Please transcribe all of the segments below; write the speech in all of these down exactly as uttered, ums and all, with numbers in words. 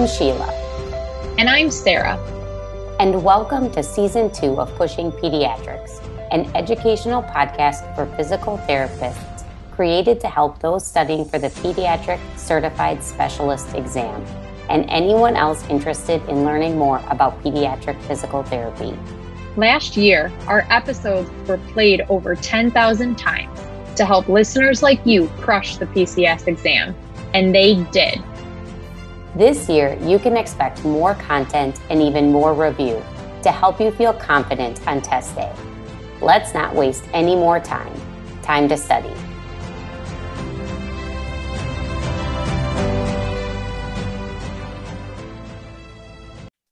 I'm Sheila. And I'm Sarah. And welcome to Season two of Pushing Pediatrics, an educational podcast for physical therapists created to help those studying for the Pediatric Certified Specialist exam and anyone else interested in learning more about pediatric physical therapy. Last year, our episodes were played over ten thousand times to help listeners like you crush the P C S exam, and they did. This year, you can expect more content and even more review to help you feel confident on test day. Let's not waste any more time. Time to study.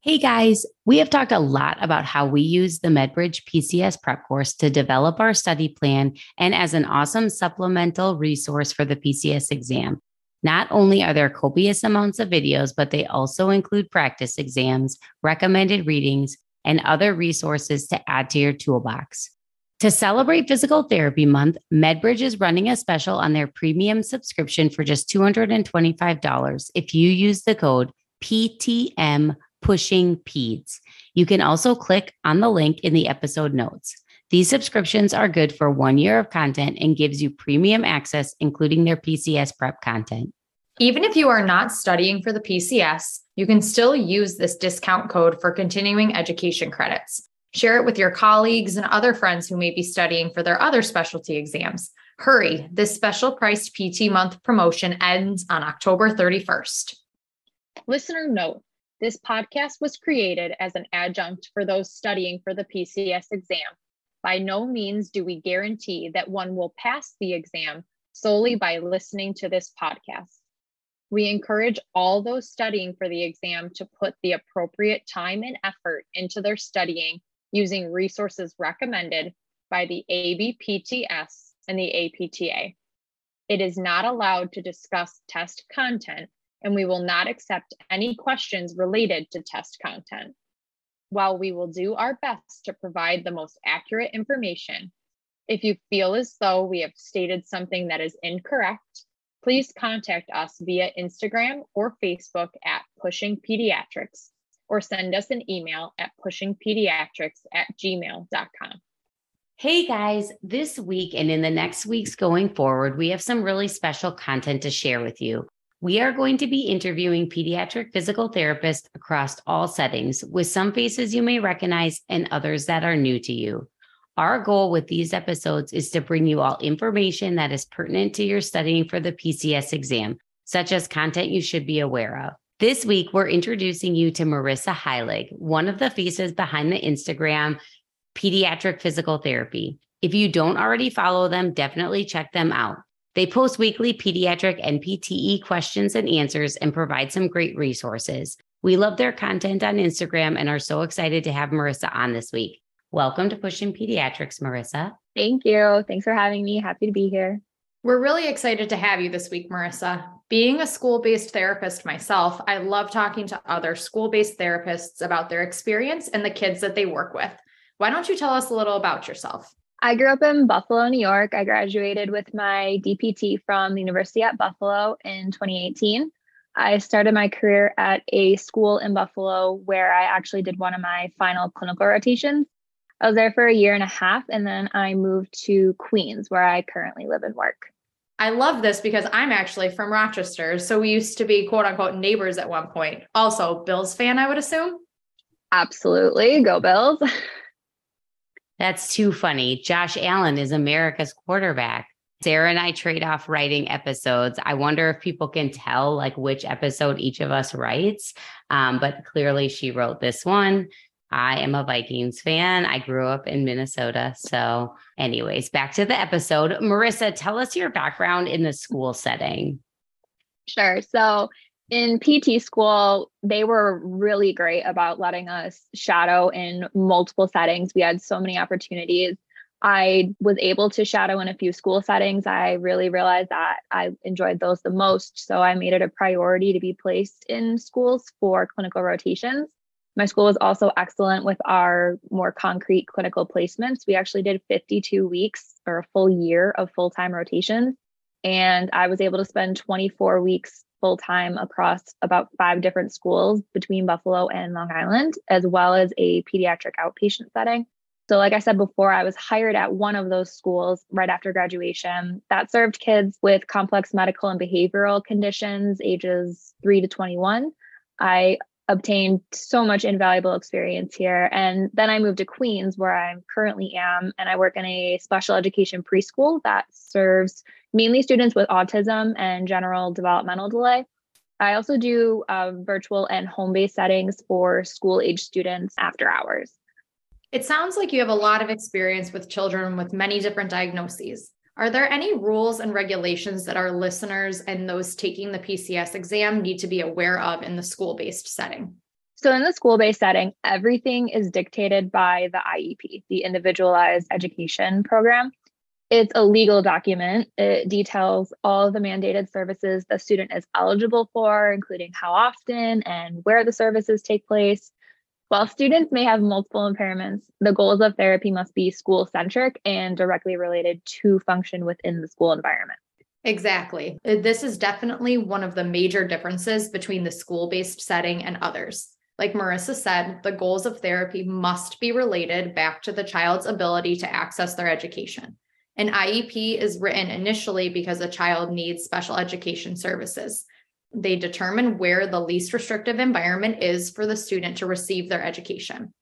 Hey guys, we have talked a lot about how we use the MedBridge P C S prep course to develop our study plan and as an awesome supplemental resource for the P C S exam. Not only are there copious amounts of videos, but they also include practice exams, recommended readings, and other resources to add to your toolbox. To celebrate Physical Therapy Month, MedBridge is running a special on their premium subscription for just two hundred twenty-five dollars if you use the code P T M Pushing Peds. You can also click on the link in the episode notes. These subscriptions are good for one year of content and gives you premium access, including their P C S prep content. Even if you are not studying for the P C S, you can still use this discount code for continuing education credits. Share it with your colleagues and other friends who may be studying for their other specialty exams. Hurry, this special priced P T month promotion ends on October thirty-first. Listener note. This podcast was created as an adjunct for those studying for the P C S exam. By no means do we guarantee that one will pass the exam solely by listening to this podcast. We encourage all those studying for the exam to put the appropriate time and effort into their studying using resources recommended by the A B P T S and the A P T A. It is not allowed to discuss test content, and we will not accept any questions related to test content. While we will do our best to provide the most accurate information, if you feel as though we have stated something that is incorrect, please contact us via Instagram or Facebook at Pushing Pediatrics, or send us an email at pushing pediatrics at gmail dot com. Hey guys, this week and in the next weeks going forward, we have some really special content to share with you. We are going to be interviewing pediatric physical therapists across all settings, with some faces you may recognize and others that are new to you. Our goal with these episodes is to bring you all information that is pertinent to your studying for the P C S exam, such as content you should be aware of. This week, we're introducing you to Marissa Heilig, one of the faces behind the Instagram Pediatric Physical Therapy. If you don't already follow them, definitely check them out. They post weekly pediatric N P T E questions and answers and provide some great resources. We love their content on Instagram and are so excited to have Marissa on this week. Welcome to Pushing Pediatrics, Marissa. Thank you. Thanks for having me. Happy to be here. We're really excited to have you this week, Marissa. Being a school-based therapist myself, I love talking to other school-based therapists about their experience and the kids that they work with. Why don't you tell us a little about yourself? I grew up in Buffalo, New York. I graduated with my D P T from the University at Buffalo in twenty eighteen. I started my career at a school in Buffalo where I actually did one of my final clinical rotations. I was there for a year and a half, and then I moved to Queens, where I currently live and work. I love this because I'm actually from Rochester, so we used to be quote unquote neighbors at one point. Also, Bills fan, I would assume? Absolutely. Go Bills. That's too funny. Josh Allen is America's quarterback. Sarah and I trade off writing episodes. I wonder if people can tell like which episode each of us writes, um, but clearly she wrote this one. I am a Vikings fan. I grew up in Minnesota. So anyways, back to the episode. Marissa, tell us your background in the school setting. Sure. So in P T school, they were really great about letting us shadow in multiple settings. We had so many opportunities. I was able to shadow in a few school settings. I really realized that I enjoyed those the most. So I made it a priority to be placed in schools for clinical rotations. My school was also excellent with our more concrete clinical placements. We actually did fifty-two weeks or a full year of full-time rotations. And I was able to spend twenty-four weeks full-time across about five different schools between Buffalo and Long Island, as well as a pediatric outpatient setting. So like I said before, I was hired at one of those schools right after graduation that served kids with complex medical and behavioral conditions, ages three to twenty-one. I obtained so much invaluable experience here. And then I moved to Queens, where I currently am, and I work in a special education preschool that serves mainly students with autism and general developmental delay. I also do uh, virtual and home-based settings for school-age students after hours. It sounds like you have a lot of experience with children with many different diagnoses. Are there any rules and regulations that our listeners and those taking the P C S exam need to be aware of in the school-based setting? So in the school-based setting, everything is dictated by the I E P, the Individualized Education Program. It's a legal document. It details all of the mandated services the student is eligible for, including how often and where the services take place. While students may have multiple impairments, the goals of therapy must be school-centric and directly related to function within the school environment. Exactly. This is definitely one of the major differences between the school-based setting and others. Like Marissa said, the goals of therapy must be related back to the child's ability to access their education. An I E P is written initially because a child needs special education services. They determine where the least restrictive environment is for the student to receive their education.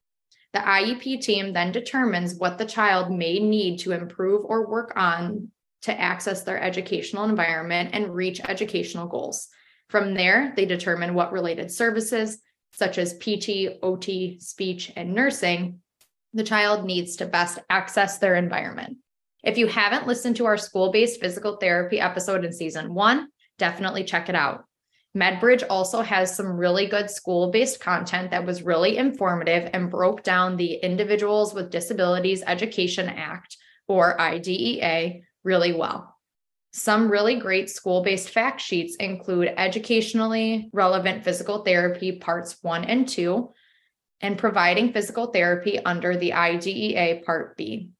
The I E P team then determines what the child may need to improve or work on to access their educational environment and reach educational goals. From there, they determine what related services, such as P T, O T, speech, and nursing, the child needs to best access their environment. If you haven't listened to our school-based physical therapy episode in season one, definitely check it out. MedBridge also has some really good school-based content that was really informative and broke down the Individuals with Disabilities Education Act, or I D E A, really well. Some really great school-based fact sheets include Educationally Relevant Physical Therapy Parts one and two, and Providing Physical Therapy under the I D E A Part B.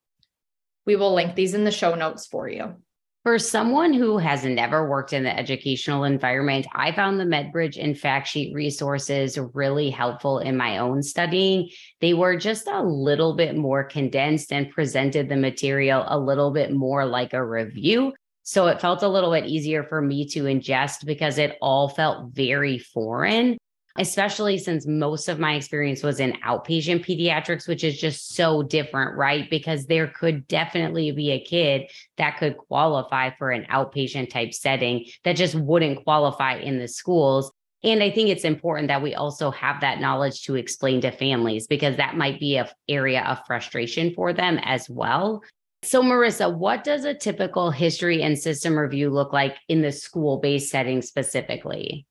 We will link these in the show notes for you. For someone who has never worked in the educational environment, I found the MedBridge and fact sheet resources really helpful in my own studying. They were just a little bit more condensed and presented the material a little bit more like a review. So it felt a little bit easier for me to ingest because it all felt very foreign, especially since most of my experience was in outpatient pediatrics, which is just so different, right? Because there could definitely be a kid that could qualify for an outpatient type setting that just wouldn't qualify in the schools. And I think it's important that we also have that knowledge to explain to families, because that might be an area of frustration for them as well. So Marissa, what does a typical history and system review look like in the school-based setting specifically?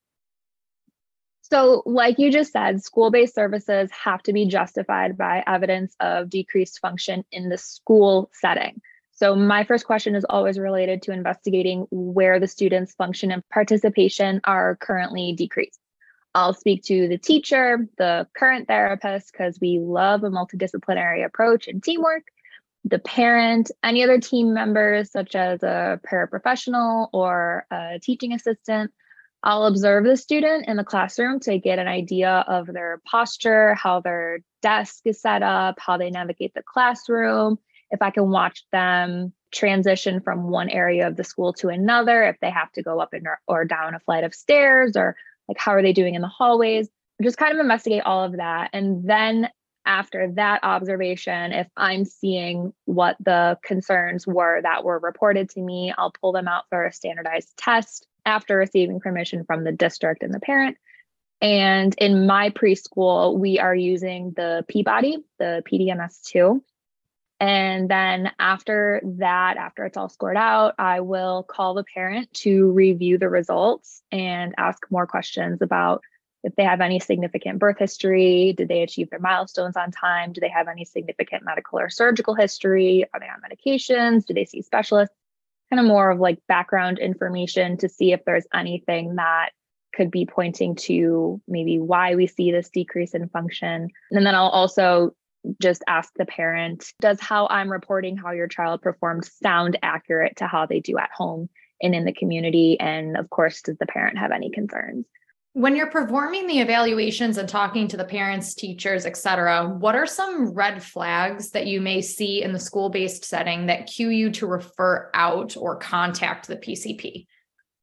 So like you just said, school-based services have to be justified by evidence of decreased function in the school setting. So my first question is always related to investigating where the students' function and participation are currently decreased. I'll speak to the teacher, the current therapist, because we love a multidisciplinary approach and teamwork, the parent, any other team members, such as a paraprofessional or a teaching assistant. I'll observe the student in the classroom to get an idea of their posture, how their desk is set up, how they navigate the classroom, if I can watch them transition from one area of the school to another, if they have to go up and or down a flight of stairs, or like how are they doing in the hallways, just kind of investigate all of that. And then after that observation, if I'm seeing what the concerns were that were reported to me, I'll pull them out for a standardized test after receiving permission from the district and the parent. And in my preschool, we are using the Peabody, the P D M S two. And then after that, after it's all scored out, I will call the parent to review the results and ask more questions about if they have any significant birth history, did they achieve their milestones on time? Do they have any significant medical or surgical history? Are they on medications? Do they see specialists? Kind of more of like background information to see if there's anything that could be pointing to maybe why we see this decrease in function. And then I'll also just ask the parent, does how I'm reporting how your child performed sound accurate to how they do at home? and in the community? And of course, does the parent have any concerns? When you're performing the evaluations and talking to the parents, teachers, et cetera, what are some red flags that you may see in the school-based setting that cue you to refer out or contact the P C P?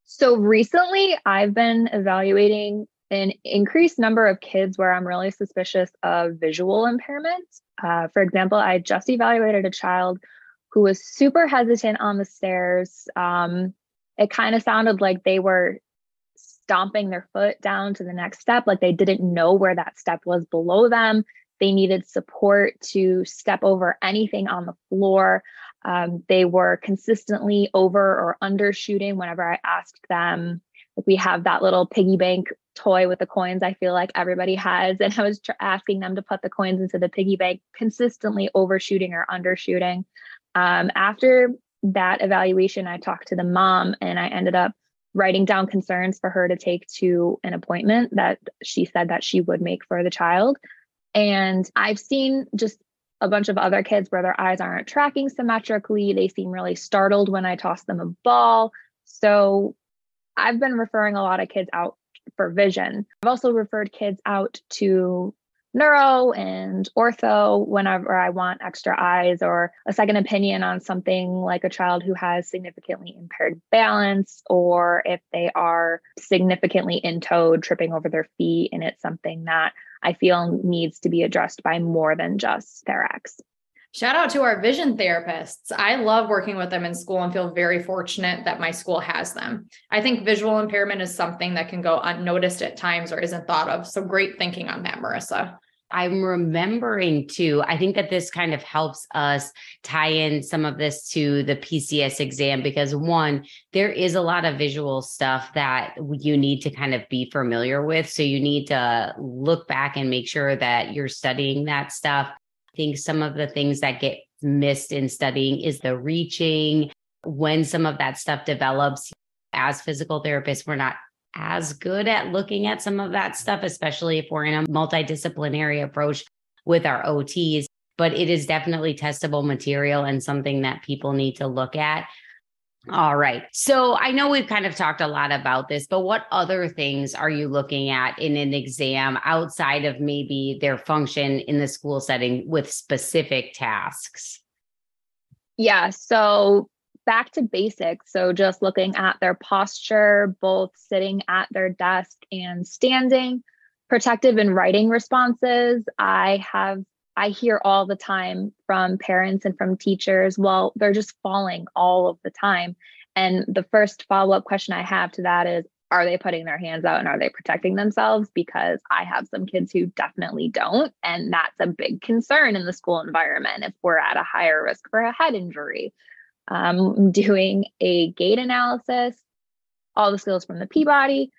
So recently, I've been evaluating an increased number of kids where I'm really suspicious of visual impairments. Uh, for example, I just evaluated a child who was super hesitant on the stairs. Um, it kind of sounded like they were stomping their foot down to the next step, like they didn't know where that step was below them. They needed support to step over anything on the floor. Um, they were consistently over or undershooting whenever I asked them. Like, we have that little piggy bank toy with the coins, I feel like everybody has. And I was tr- asking them to put the coins into the piggy bank, consistently overshooting or undershooting. Um, after that evaluation, I talked to the mom and I ended up writing down concerns for her to take to an appointment that she said that she would make for the child. And I've seen just a bunch of other kids where their eyes aren't tracking symmetrically. They seem really startled when I toss them a ball. So I've been referring a lot of kids out for vision. I've also referred kids out to neuro and ortho whenever I want extra eyes or a second opinion on something like a child who has significantly impaired balance, or if they are significantly in-toed, tripping over their feet, and it's something that I feel needs to be addressed by more than just TheraEx. Shout out to our vision therapists. I love working with them in school and feel very fortunate that my school has them. I think visual impairment is something that can go unnoticed at times or isn't thought of. So great thinking on that, Marissa. I'm remembering too, I think that this kind of helps us tie in some of this to the P C S exam, because one, there is a lot of visual stuff that you need to kind of be familiar with. So you need to look back and make sure that you're studying that stuff. I think some of the things that get missed in studying is the reaching. When some of that stuff develops, as physical therapists, we're not as good at looking at some of that stuff, especially if we're in a multidisciplinary approach with our O Ts, but it is definitely testable material and something that people need to look at. All right. So I know we've kind of talked a lot about this, but what other things are you looking at in an exam outside of maybe their function in the school setting with specific tasks? Yeah. So back to basics. So just looking at their posture, both sitting at their desk and standing, protective and writing responses. I have I hear all the time from parents and from teachers, well, they're just falling all of the time. And the first follow-up question I have to that is, are they putting their hands out and are they protecting themselves? Because I have some kids who definitely don't. And that's a big concern in the school environment if we're at a higher risk for a head injury. Um, doing a gait analysis, all the skills from the Peabody,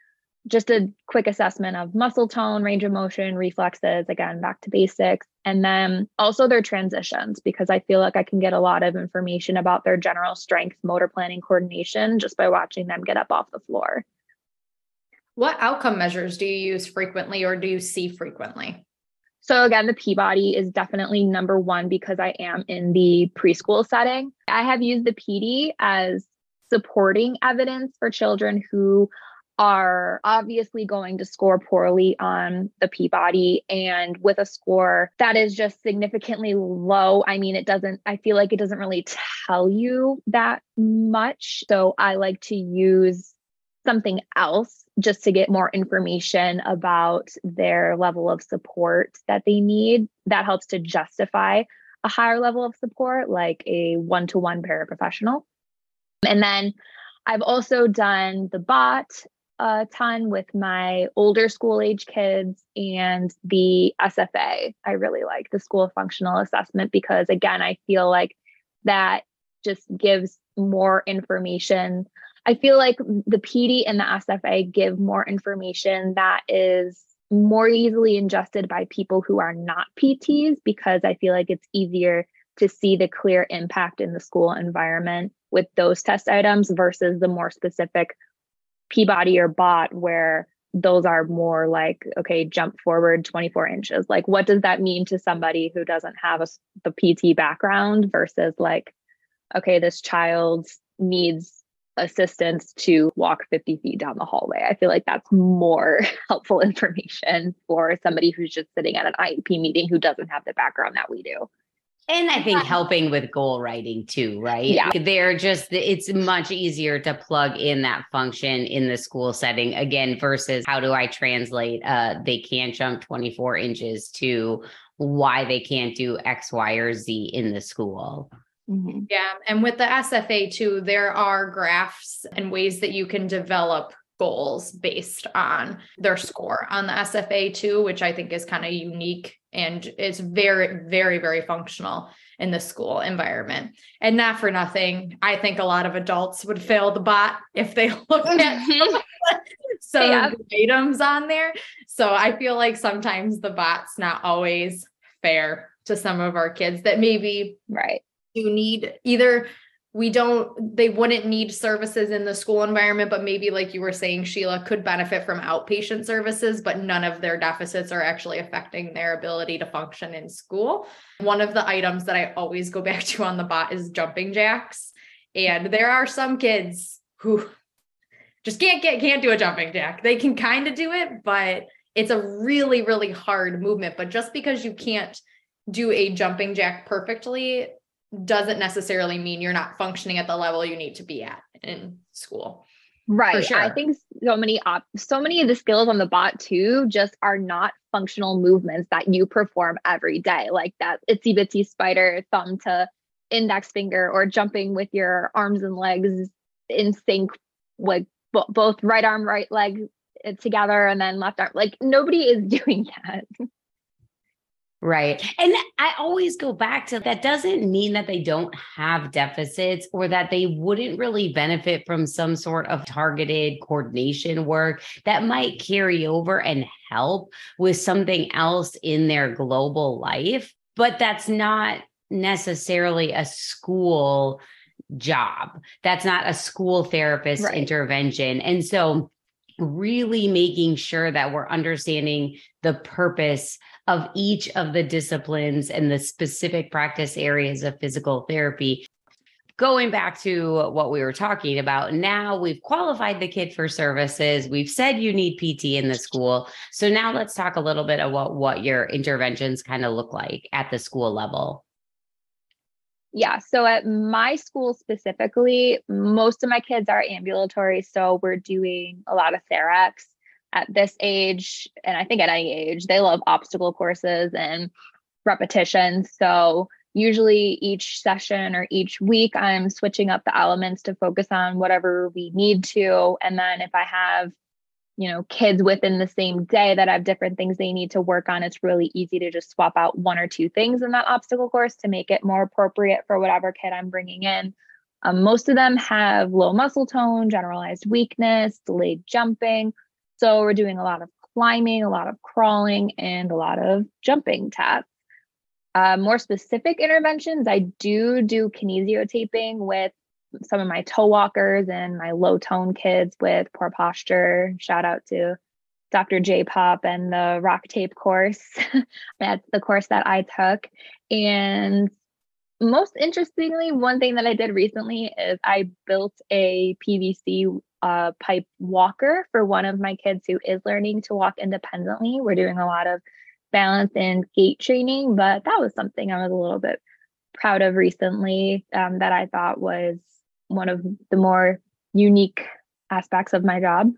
just a quick assessment of muscle tone, range of motion, reflexes, again, back to basics. And then also their transitions, because I feel like I can get a lot of information about their general strength, motor planning, coordination, just by watching them get up off the floor. What outcome measures do you use frequently or do you see frequently? So again, the Peabody is definitely number one because I am in the preschool setting. I have used the P D as supporting evidence for children who are obviously going to score poorly on the Peabody, and with a score that is just significantly low. I mean, it doesn't, I feel like it doesn't really tell you that much. So I like to use something else just to get more information about their level of support that they need. That helps to justify a higher level of support, like a one-to-one paraprofessional. And then I've also done the Bot a ton with my older school age kids and the S F A. I really like the School Functional Assessment because, again, I feel like that just gives more information. I feel like the P D and the S F A give more information that is more easily ingested by people who are not P Ts, because I feel like it's easier to see the clear impact in the school environment with those test items versus the more specific Peabody or Bot, where those are more like, okay, jump forward twenty-four inches. Like, what does that mean to somebody who doesn't have a, the P T background versus like, okay, this child needs assistance to walk fifty feet down the hallway. I feel like that's more helpful information for somebody who's just sitting at an I E P meeting who doesn't have the background that we do. And I think helping with goal writing too, right? Yeah. They're just, it's much easier to plug in that function in the school setting again, versus how do I translate uh, they can't jump twenty-four inches to why they can't do X, Y, or Z in the school. Mm-hmm. Yeah. And with the S F A too, there are graphs and ways that you can develop goals based on their score on the S F A too, which I think is kind of unique and it's very, very, very functional in the school environment. And not for nothing, I think a lot of adults would fail the bot if they looked at some yeah. items on there. So I feel like sometimes the bot's not always fair to some of our kids that maybe right. you need either we don't, they wouldn't need services in the school environment, but maybe like you were saying, Sheila, could benefit from outpatient services, but none of their deficits are actually affecting their ability to function in school. One of the items that I always go back to on the bot is jumping jacks. And there are some kids who just can't get, can't do a jumping jack. They can kind of do it, but it's a really, really hard movement. But just because you can't do a jumping jack perfectly doesn't necessarily mean you're not functioning at the level you need to be at in school. Right. Sure. I think so many, op- so many of the skills on the bot too, just are not functional movements that you perform every day. Like that itsy bitsy spider thumb to index finger or jumping with your arms and legs in sync, like b- both right arm, right leg together and then left arm. Like nobody is doing that. Right. And I always go back to that doesn't mean that they don't have deficits or that they wouldn't really benefit from some sort of targeted coordination work that might carry over and help with something else in their global life. But that's not necessarily a school job. That's not a school therapist right. intervention. And so really making sure that we're understanding the purpose of each of the disciplines and the specific practice areas of physical therapy. Going back to what we were talking about, now we've qualified the kid for services. We've said you need P T in the school. So now let's talk a little bit about what your interventions kind of look like at the school level. Yeah. So at my school specifically, most of my kids are ambulatory. So we're doing a lot of TheraEx. At this age, and I think at any age, they love obstacle courses and repetitions. So usually each session or each week, I'm switching up the elements to focus on whatever we need to. And then if I have, you know, kids within the same day that have different things they need to work on, it's really easy to just swap out one or two things in that obstacle course to make it more appropriate for whatever kid I'm bringing in. Um, most of them have low muscle tone, generalized weakness, delayed jumping. So we're doing a lot of climbing, a lot of crawling, and a lot of jumping taps. Uh, more specific interventions, I do do kinesiotaping with some of my toe walkers and my low tone kids with poor posture. Shout out to Doctor J-Pop and the rock tape course. That's the course that I took. And most interestingly, one thing that I did recently is I built a P V C Uh, pipe walker for one of my kids who is learning to walk independently. We're doing a lot of balance and gait training, but that was something I was a little bit proud of recently, um, that I thought was one of the more unique aspects of my job.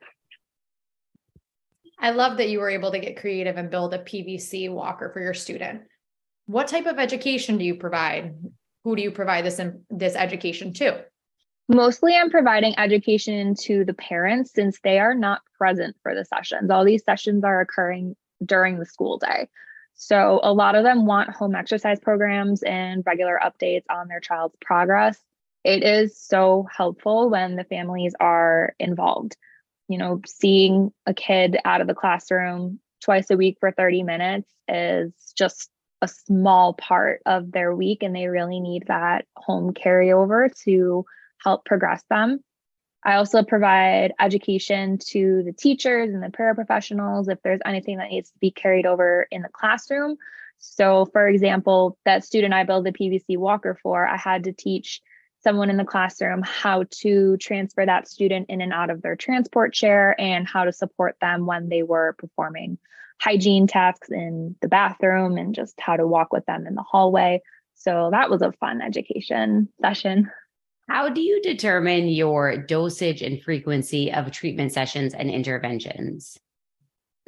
I love that you were able to get creative and build a P V C walker for your student. What type of education do you provide? Who do you provide this in, this education to? Mostly I'm providing education to the parents since they are not present for the sessions. All these sessions are occurring during the school day. So a lot of them want home exercise programs and regular updates on their child's progress. It is so helpful when the families are involved. You know, seeing a kid out of the classroom twice a week for thirty minutes is just a small part of their week, and they really need that home carryover to help progress them. I also provide education to the teachers and the paraprofessionals if there's anything that needs to be carried over in the classroom. So for example, that student I built the P V C walker for, I had to teach someone in the classroom how to transfer that student in and out of their transport chair and how to support them when they were performing hygiene tasks in the bathroom and just how to walk with them in the hallway. So that was a fun education session. How do you determine your dosage and frequency of treatment sessions and interventions?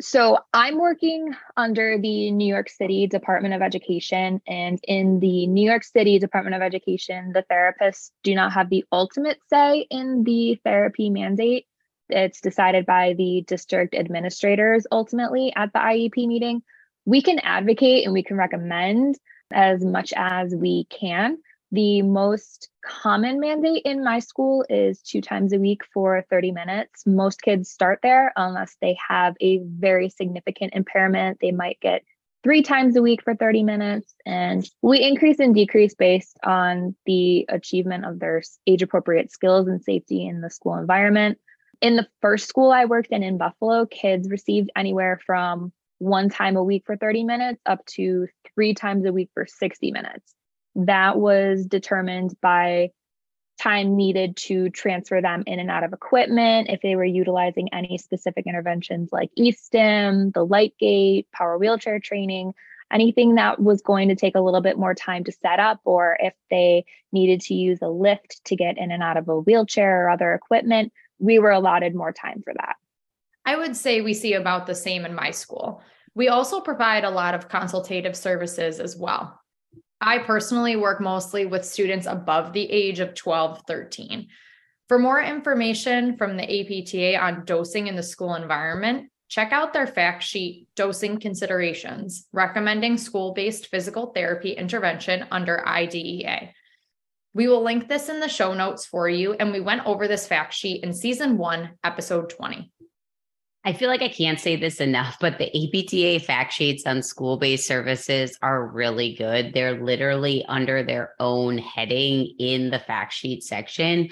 So I'm working under the New York City Department of Education, and in the New York City Department of Education, the therapists do not have the ultimate say in the therapy mandate. It's decided by the district administrators ultimately at the I E P meeting. We can advocate and we can recommend as much as we can. The most common mandate in my school is two times a week for thirty minutes. Most kids start there unless they have a very significant impairment. They might get three times a week for thirty minutes. And we increase and decrease based on the achievement of their age-appropriate skills and safety in the school environment. In the first school I worked in in Buffalo, kids received anywhere from one time a week for thirty minutes up to three times a week for sixty minutes. That was determined by time needed to transfer them in and out of equipment, if they were utilizing any specific interventions like E S T I M, the light gate, power wheelchair training, anything that was going to take a little bit more time to set up, or if they needed to use a lift to get in and out of a wheelchair or other equipment, we were allotted more time for that. I would say we see about the same in my school. We also provide a lot of consultative services as well. I personally work mostly with students above the age of twelve, thirteen. For more information from the A P T A on dosing in the school environment, check out their fact sheet, Dosing Considerations, Recommending School-Based Physical Therapy Intervention under I D E A. We will link this in the show notes for you, and we went over this fact sheet in Season one, Episode twenty. I feel like I can't say this enough, but the A P T A fact sheets on school-based services are really good. They're literally under their own heading in the fact sheet section.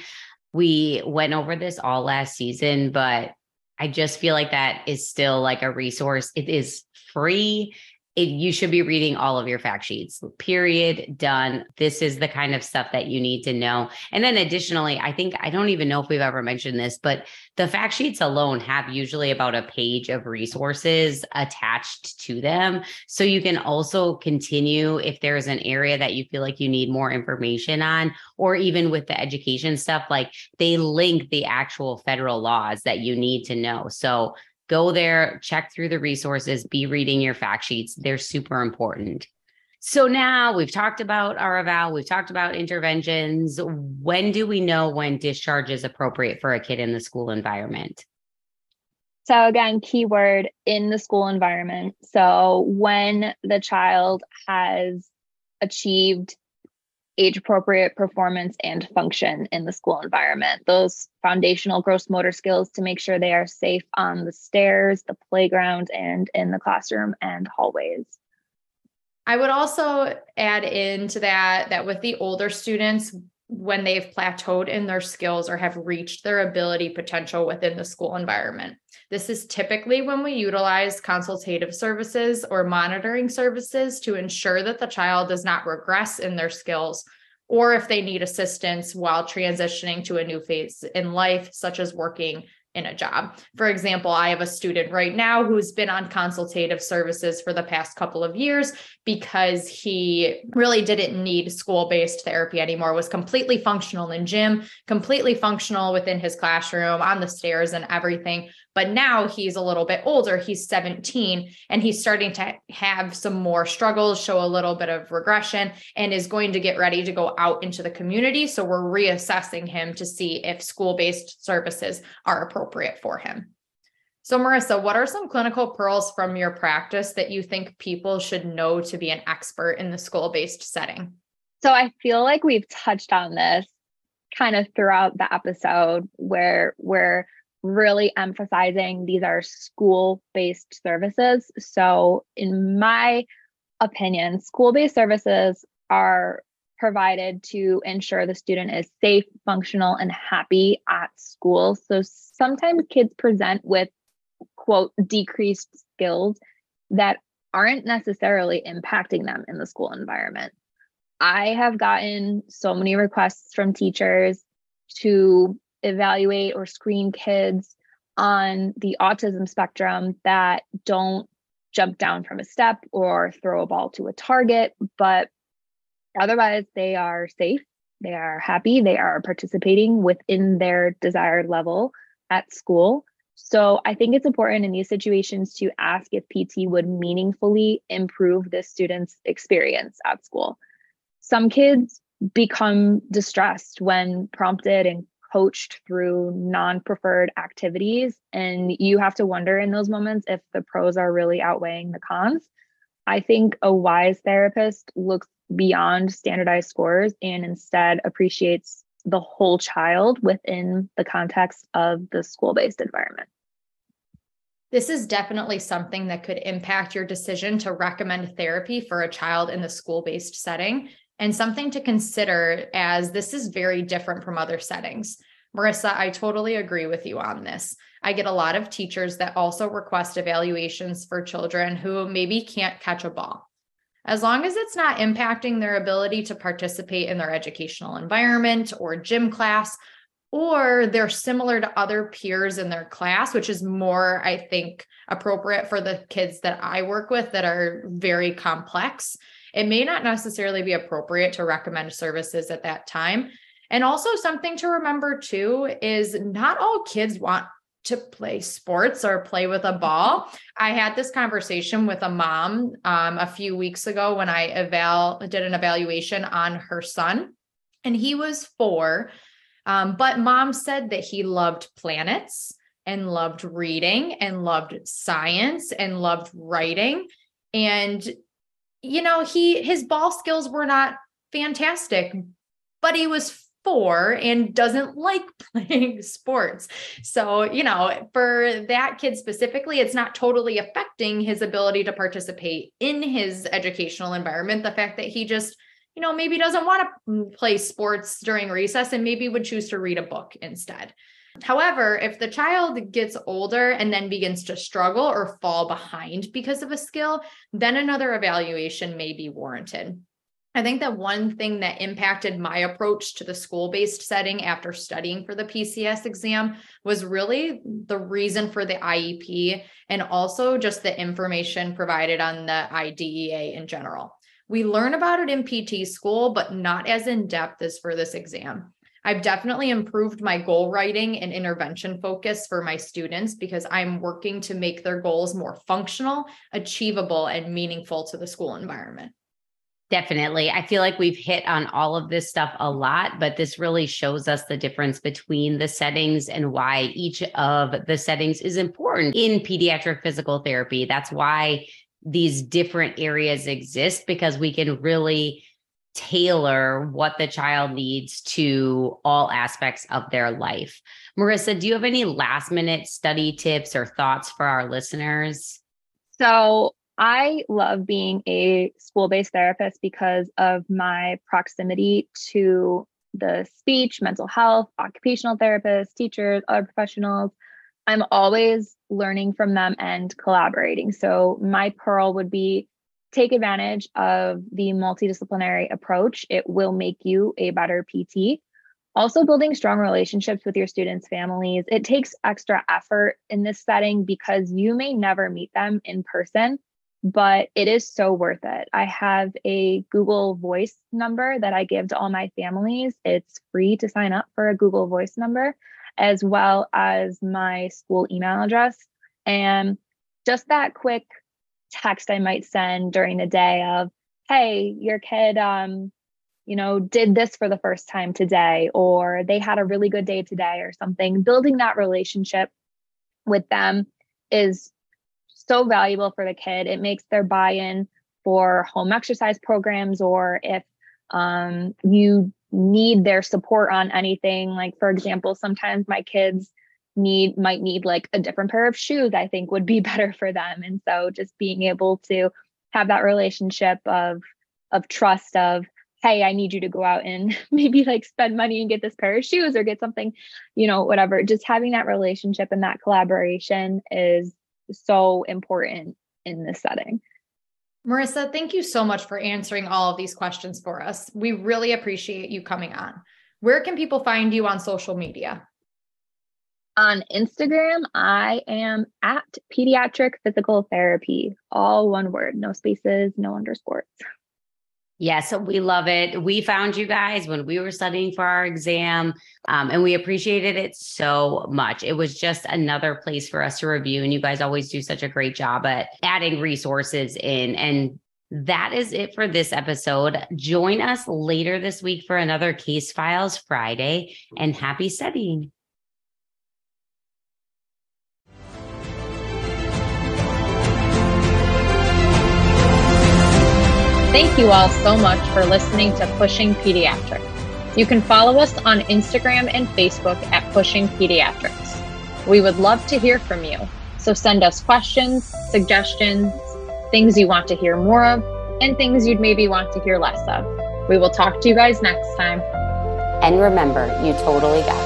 We went over this all last season, but I just feel like that is still like a resource. It is free. It, you should be reading all of your fact sheets, period, done. This is the kind of stuff that you need to know. And then additionally, I think, I don't even know if we've ever mentioned this, but the fact sheets alone have usually about a page of resources attached to them. So you can also continue if there is an area that you feel like you need more information on, or even with the education stuff, like they link the actual federal laws that you need to know. So go there, check through the resources, be reading your fact sheets. They're super important. So now we've talked about our eval, we've talked about interventions. When do we know when discharge is appropriate for a kid in the school environment? So again, keyword in the school environment. So when the child has achieved age-appropriate performance and function in the school environment. Those foundational gross motor skills to make sure they are safe on the stairs, the playground, and in the classroom and hallways. I would also add into that, that with the older students, when they've plateaued in their skills or have reached their ability potential within the school environment. This is typically when we utilize consultative services or monitoring services to ensure that the child does not regress in their skills, or if they need assistance while transitioning to a new phase in life, such as working in a job. For example, I have a student right now who's been on consultative services for the past couple of years because he really didn't need school-based therapy anymore, was completely functional in gym, completely functional within his classroom, on the stairs and everything. But now he's a little bit older, he's seventeen, and he's starting to have some more struggles, show a little bit of regression, and is going to get ready to go out into the community. So we're reassessing him to see if school-based services are appropriate for him. So Marissa, what are some clinical pearls from your practice that you think people should know to be an expert in the school-based setting? So I feel like we've touched on this kind of throughout the episode where we're really emphasizing these are school-based services. So in my opinion, school-based services are provided to ensure the student is safe, functional, and happy at school. So sometimes kids present with, quote, decreased skills that aren't necessarily impacting them in the school environment. I have gotten so many requests from teachers to evaluate or screen kids on the autism spectrum that don't jump down from a step or throw a ball to a target, but otherwise they are safe, they are happy, they are participating within their desired level at school. So I think it's important in these situations to ask if P T would meaningfully improve the student's experience at school. Some kids become distressed when prompted and coached through non-preferred activities, and you have to wonder in those moments if the pros are really outweighing the cons. I think a wise therapist looks beyond standardized scores and instead appreciates the whole child within the context of the school-based environment. This is definitely something that could impact your decision to recommend therapy for a child in the school-based setting, and something to consider as this is very different from other settings. Marissa, I totally agree with you on this. I get a lot of teachers that also request evaluations for children who maybe can't catch a ball. As long as it's not impacting their ability to participate in their educational environment or gym class, or they're similar to other peers in their class, which is more, I think, appropriate for the kids that I work with that are very complex. It may not necessarily be appropriate to recommend services at that time. And also something to remember too is not all kids want to play sports or play with a ball. I had this conversation with a mom um, a few weeks ago when I eval did an evaluation on her son, and he was four. Um, but mom said that he loved planets and loved reading and loved science and loved writing. And you know, he, his ball skills were not fantastic, but he was four and doesn't like playing sports. So, you know, for that kid specifically, it's not totally affecting his ability to participate in his educational environment. The fact that he just, you know, maybe doesn't want to play sports during recess and maybe would choose to read a book instead. However, if the child gets older and then begins to struggle or fall behind because of a skill, then another evaluation may be warranted. I think that one thing that impacted my approach to the school-based setting after studying for the P C S exam was really the reason for the I E P and also just the information provided on the I D E A in general. We learn about it in P T school, but not as in-depth as for this exam. I've definitely improved my goal writing and intervention focus for my students because I'm working to make their goals more functional, achievable, and meaningful to the school environment. Definitely. I feel like we've hit on all of this stuff a lot, but this really shows us the difference between the settings and why each of the settings is important in pediatric physical therapy. That's why these different areas exist, because we can really tailor what the child needs to all aspects of their life. Marissa, do you have any last minute study tips or thoughts for our listeners? So I love being a school-based therapist because of my proximity to the speech, mental health, occupational therapists, teachers, other professionals. I'm always learning from them and collaborating. So my pearl would be take advantage of the multidisciplinary approach. It will make you a better P T. Also, building strong relationships with your students' families. It takes extra effort in this setting because you may never meet them in person, but it is so worth it. I have a Google Voice number that I give to all my families. It's free to sign up for a Google Voice number, as well as my school email address. And just that quick text I might send during the day of, hey, your kid, um, you know, did this for the first time today, or they had a really good day today or something. Building that relationship with them is so valuable for the kid. It makes their buy-in for home exercise programs, or if um, you need their support on anything. Like, for example, sometimes my kids need might need like a different pair of shoes, I think would be better for them. And so just being able to have that relationship of of trust of, hey, I need you to go out and maybe like spend money and get this pair of shoes or get something, you know, whatever. Just having that relationship and that collaboration is so important in this setting. Marissa, thank you so much for answering all of these questions for us. We really appreciate you coming on. Where can people find you on social media? On Instagram, I am at Pediatric Physical Therapy, all one word, no spaces, no underscores. Yes, yeah, so we love it. We found you guys when we were studying for our exam, um, and we appreciated it so much. It was just another place for us to review, and you guys always do such a great job at adding resources in. And that is it for this episode. Join us later this week for another Case Files Friday, and happy studying. Thank you all so much for listening to Pushing Pediatrics. You can follow us on Instagram and Facebook at Pushing Pediatrics. We would love to hear from you, so send us questions, suggestions, things you want to hear more of, and things you'd maybe want to hear less of. We will talk to you guys next time. And remember, you totally got it.